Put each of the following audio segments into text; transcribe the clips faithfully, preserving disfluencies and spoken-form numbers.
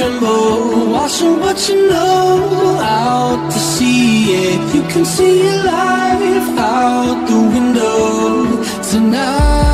tremble, watching what you know out to see it. You can see your life out the window tonight.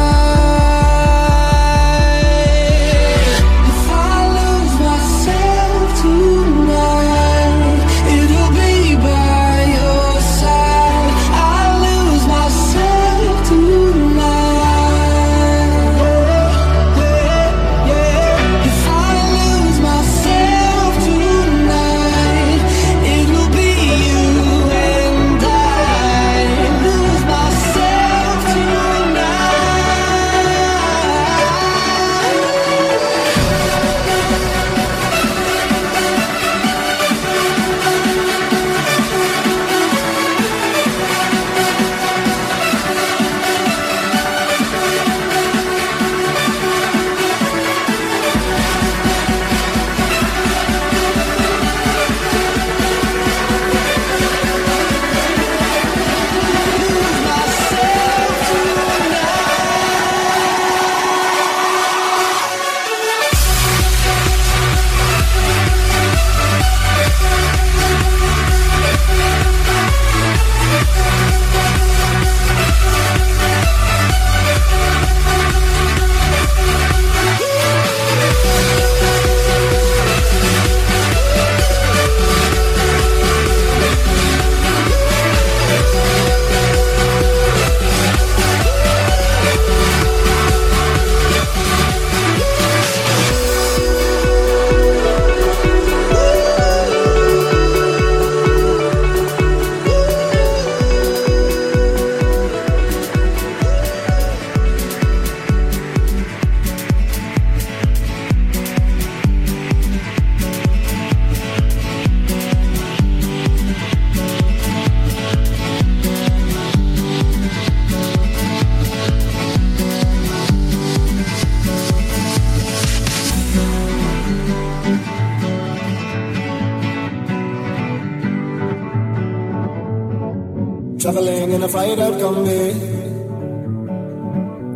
Traveling in a fried out combi,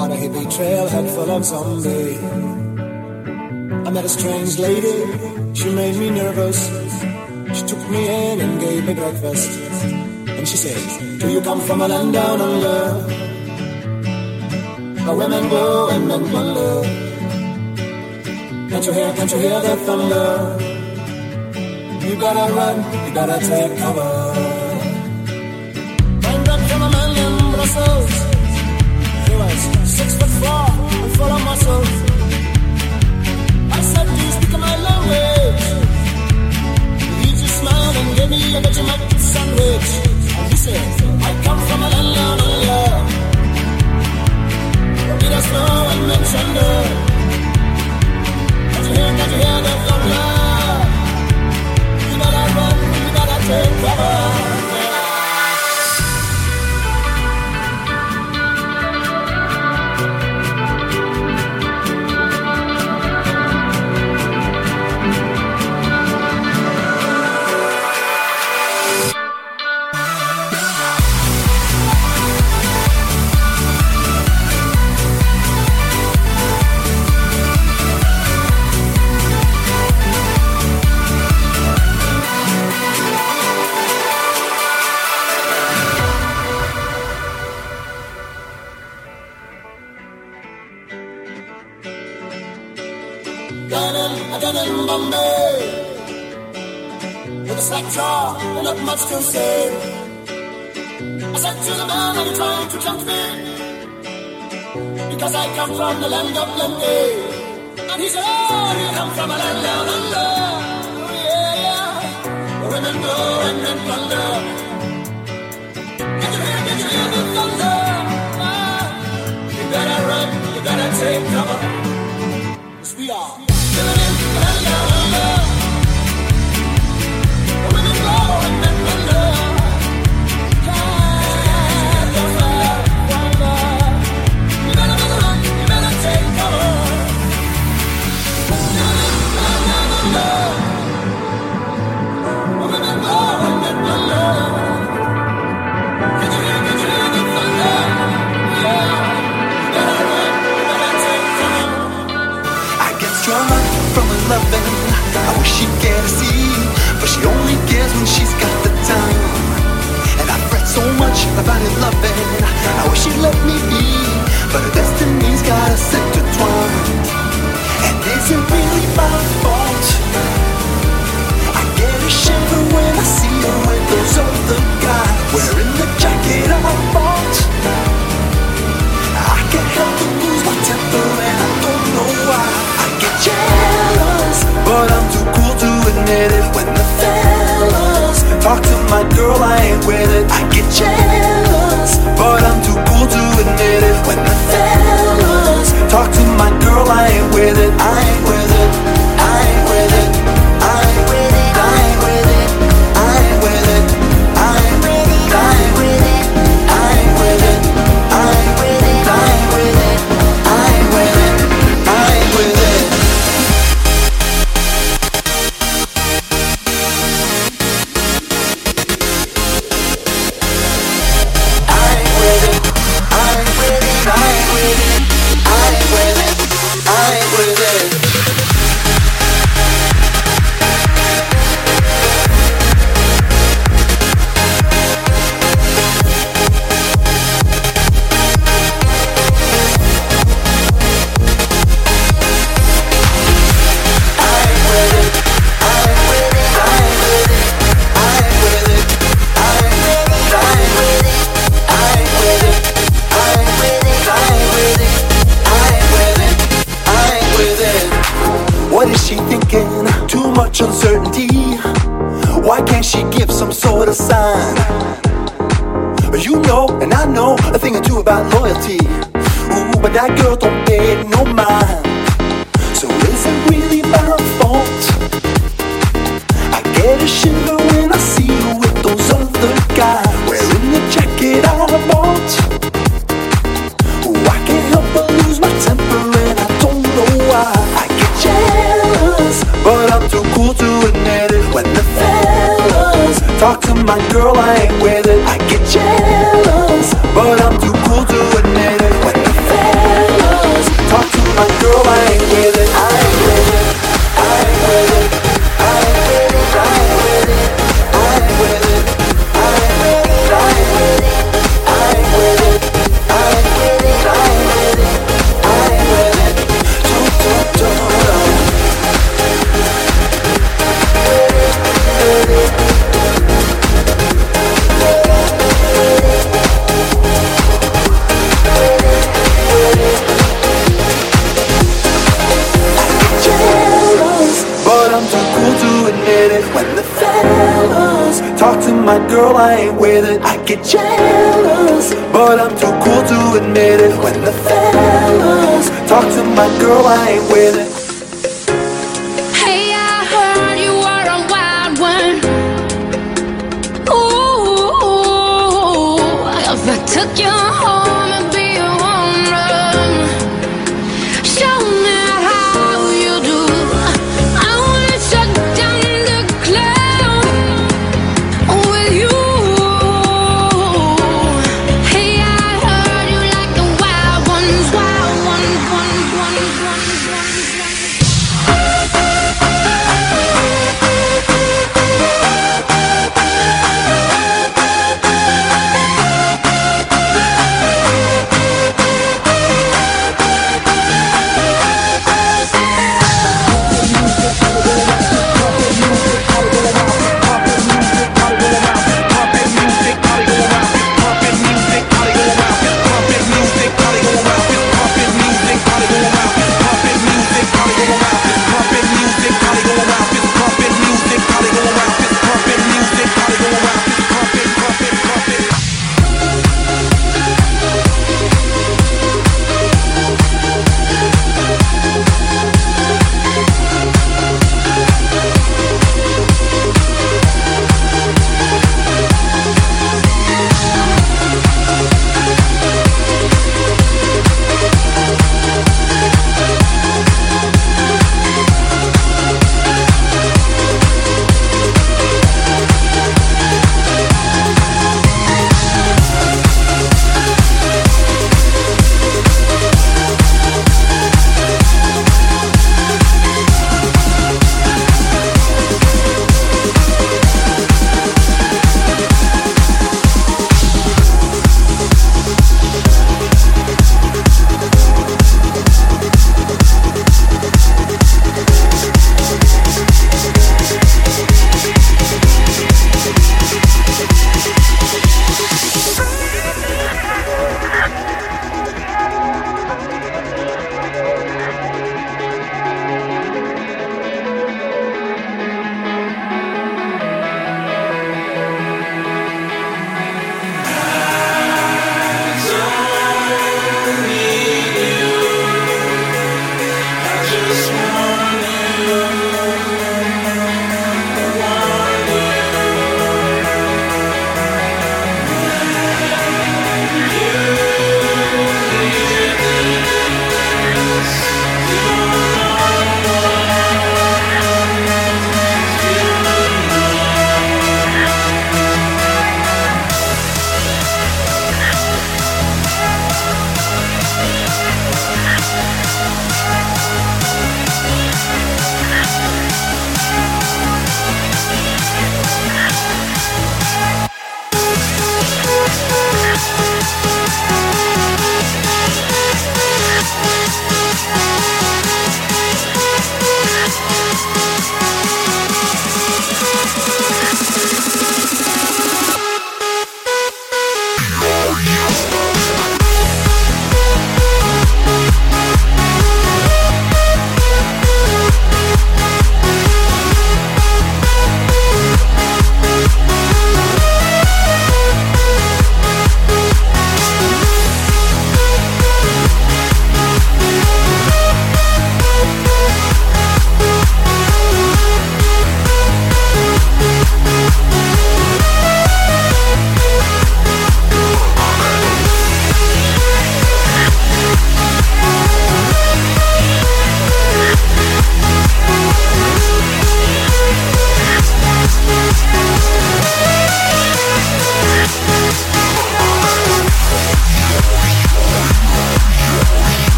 on a hippie trailhead full of zombie. I met a strange lady, she made me nervous. She took me in and gave me breakfast. And she said, do you come from a land down under, where women go and men wonder? Can't you hear, can't you hear the thunder? You gotta run, you gotta take cover. He was six foot four and full of muscles. I said, do you speak my language? He just smiled and gave me a Vegemite sandwich. And he said, I come from a land down under, where we don't know and men chunder. Can't you hear, can't you hear the thunder? You better run, you better take cover. Not much to say. I said to the man, are you trying to tempt me? Because I come from the land of plenty. And he said, oh, you come from a land down under. Oh, yeah, yeah. Where women go and men plunder. Can you hear, can you hear the thunder? Ah, you gotta run, you gotta take cover. Cause we are living in the land down under. Love. me be, but our destinies got us intertwined. And isn't really my fault. I get a shiver when I see her with those other guys wearing the jacket of my fault. I can't help but lose my temper and I don't know why. I get jealous, but I'm too cool to admit it. When the fellas talk to my girl, I ain't with it. I get jealous, but I'm too cool to admit it. When the fellas talk to my girl, I ain't with it. I ain't with it. I ain't with it. I ain't with it. I ain't with it. I ain't with it. I ain't with it. I ain't with it. I ain't with it. I ain't with it. I ain't with it. I ain't with it. I ain't with it. One, one, one, one, one, one.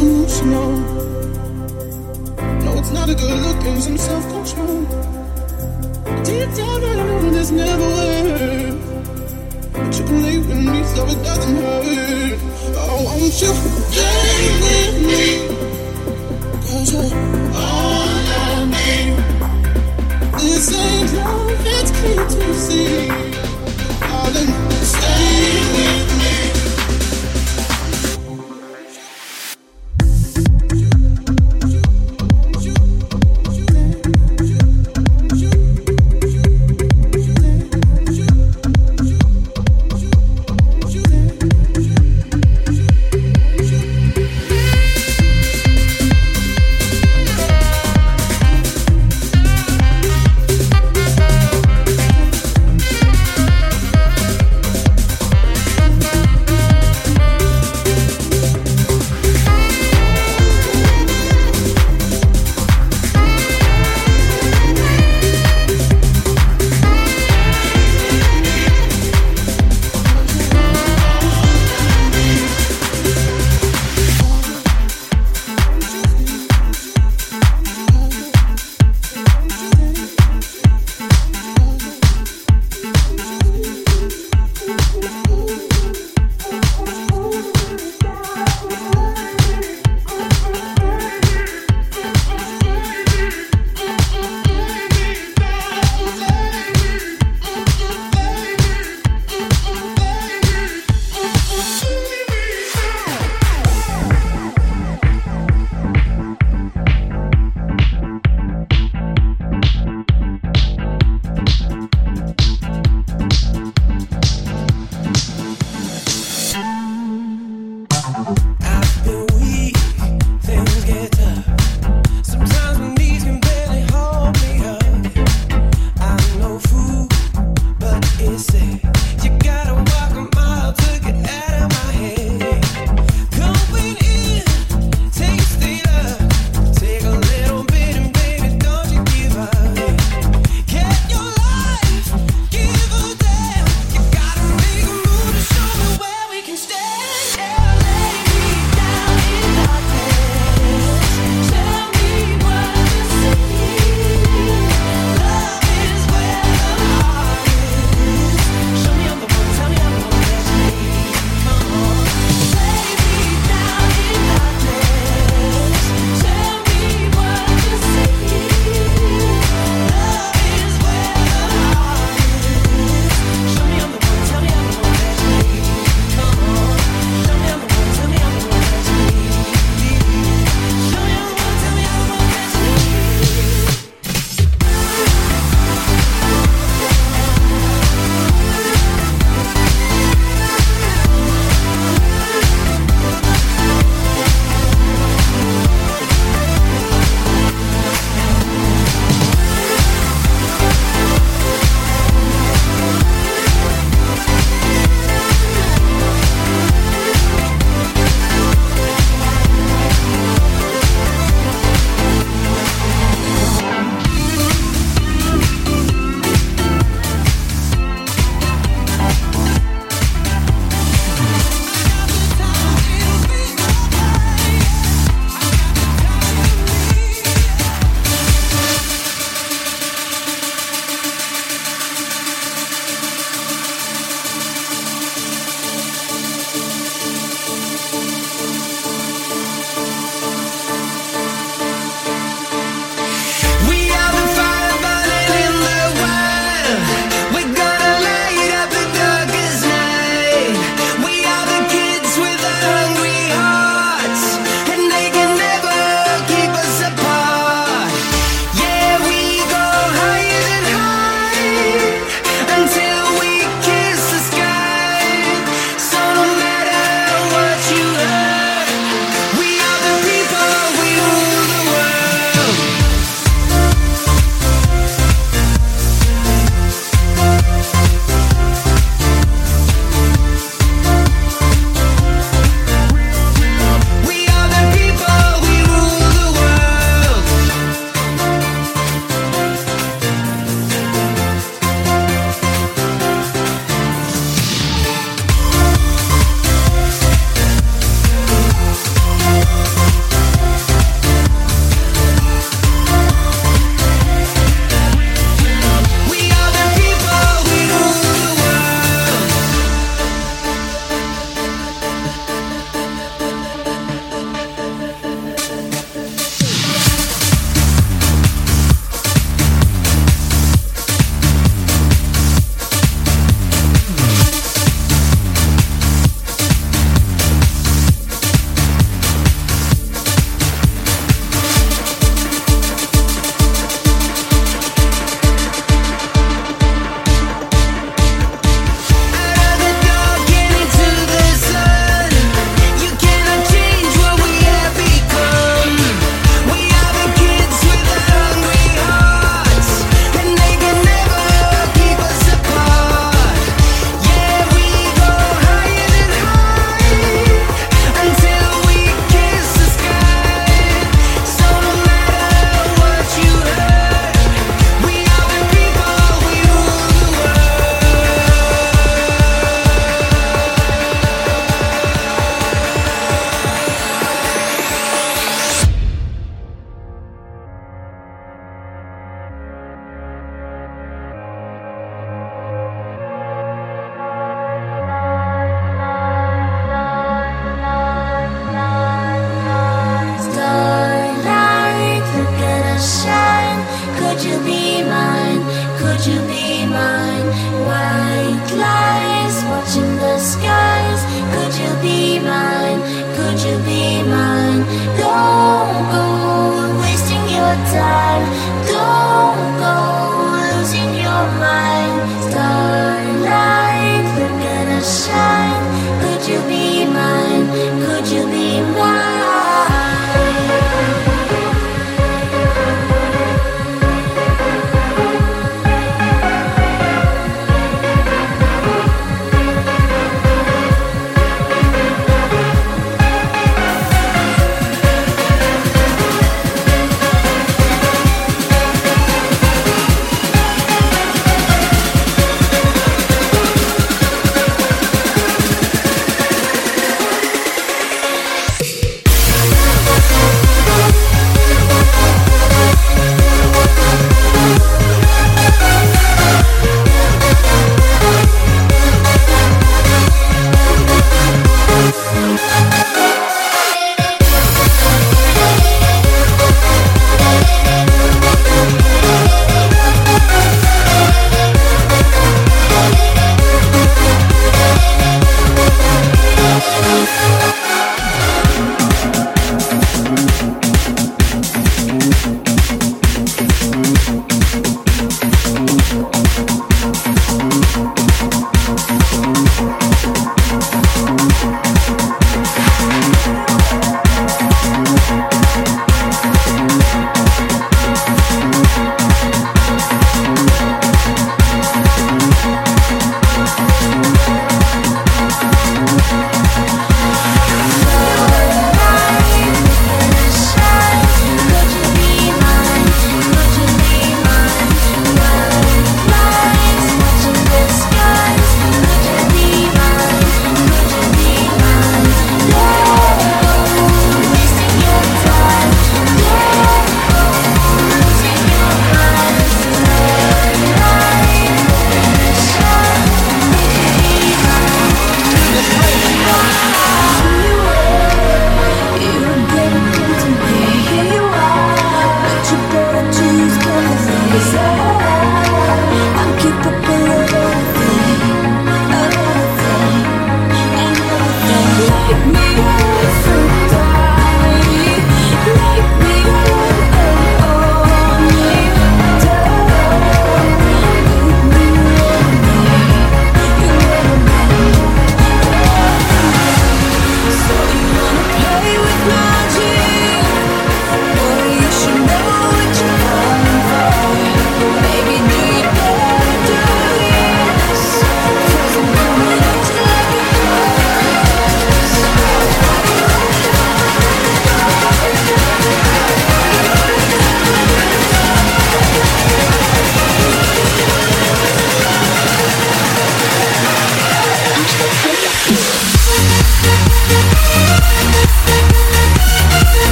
emotional. No, it's not a good look and some self-control. Deep down I know this never works, but you can lay with me so it doesn't hurt. Oh, won't you lay with me, 'cause you're all I need. This ain't love, it's clear to see. Darling, stay with me.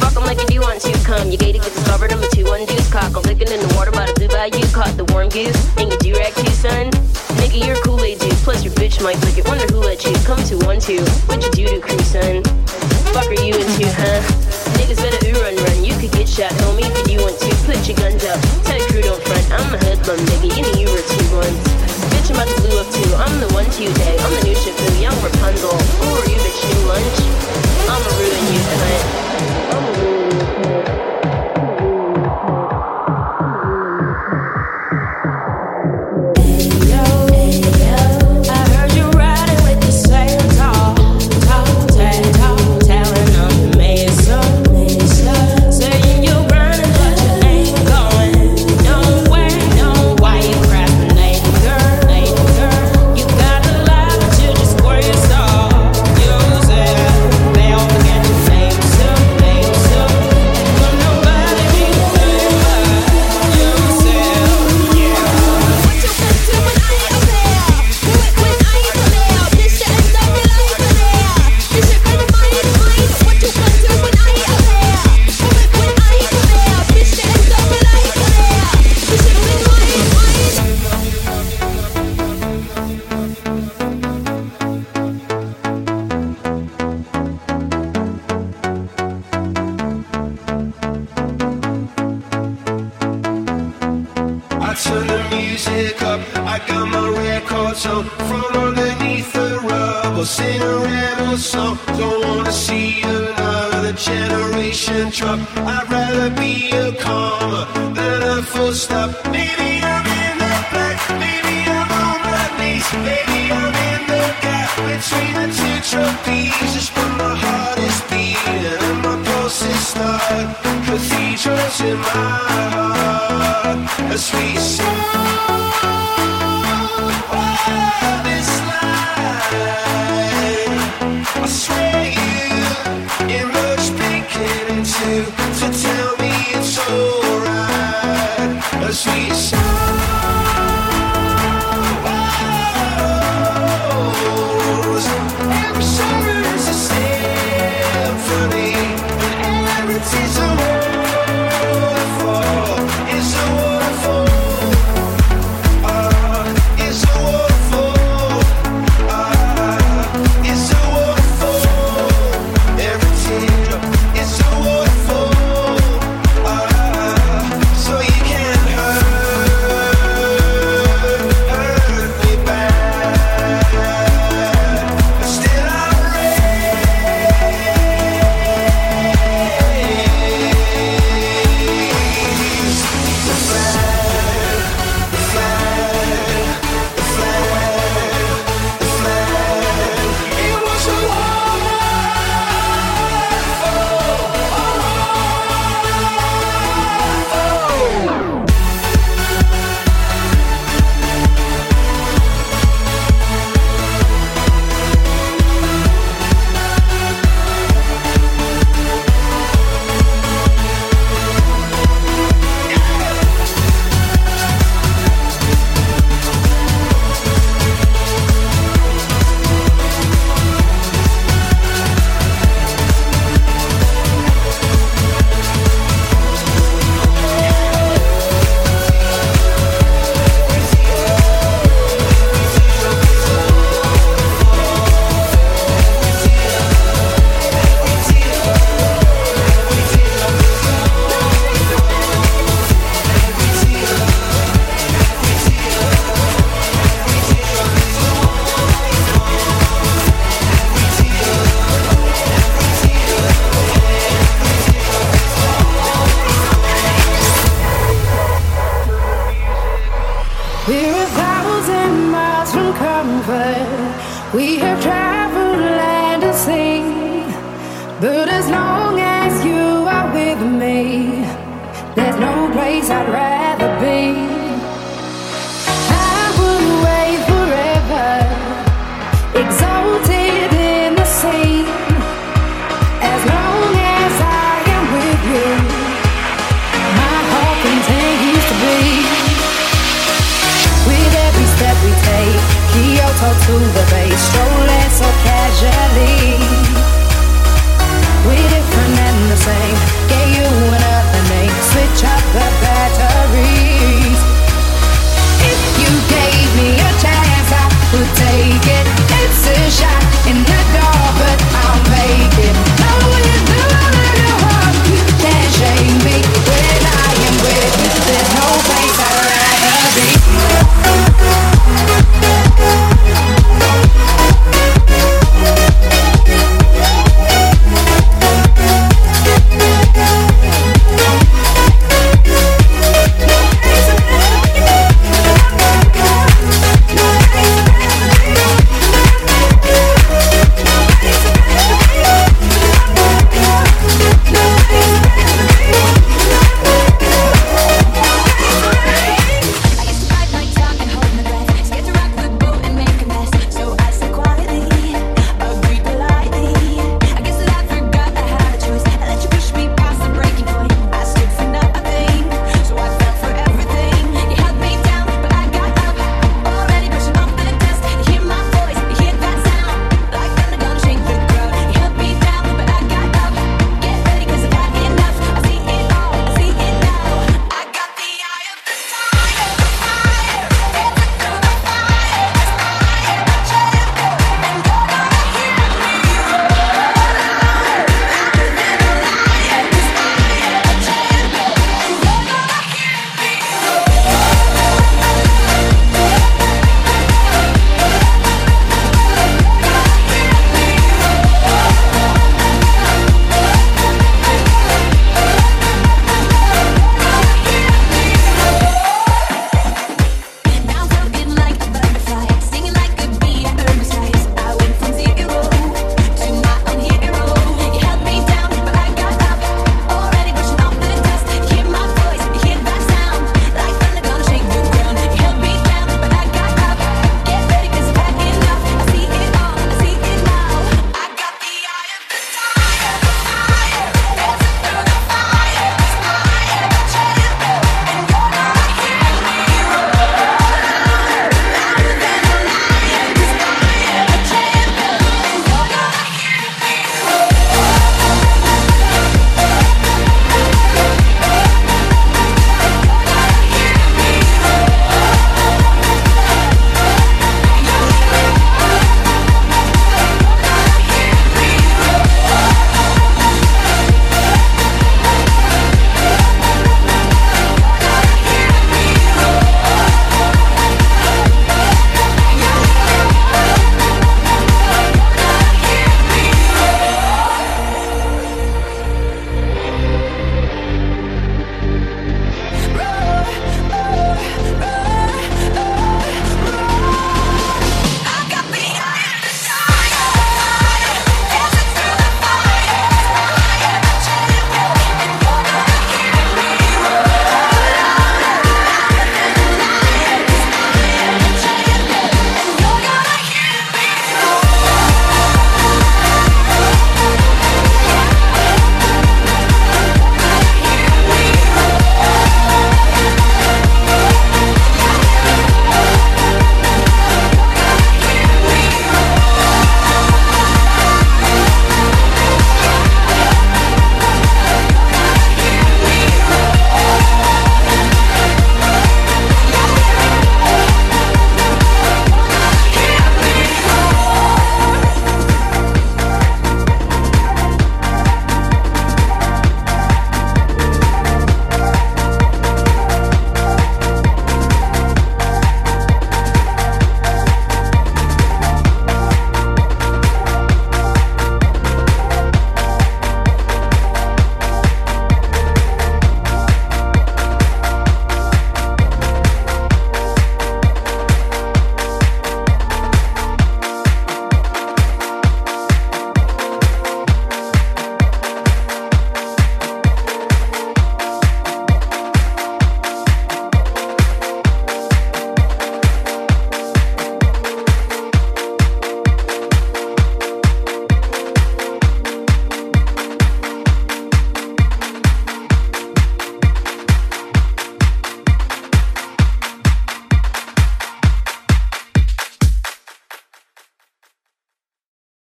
Fuck them like you do want to come. You gated, get discovered. I'm a two one deuce cock. I'm licking in the water by the blue. you caught the warm goose. And you do rag too, son. Nigga, you're Kool-Aid dude. Plus your bitch might lick it. Wonder who let you come to one two. What you do to crew, son? Fuck are you into, huh? Niggas better ooh run run. You could get shot, homie, if you want to. Put your guns up. Tell your crew don't front. I'm a hoodlum, nigga. You know you were two ones. Bitch, I'm about to blue up too. I'm the one to you day. I'm the new Shifu, young Rapunzel. Who are you, bitch? New lunch. I'ma ruin you, cunt. I'ma ruin you, cunt. But there's no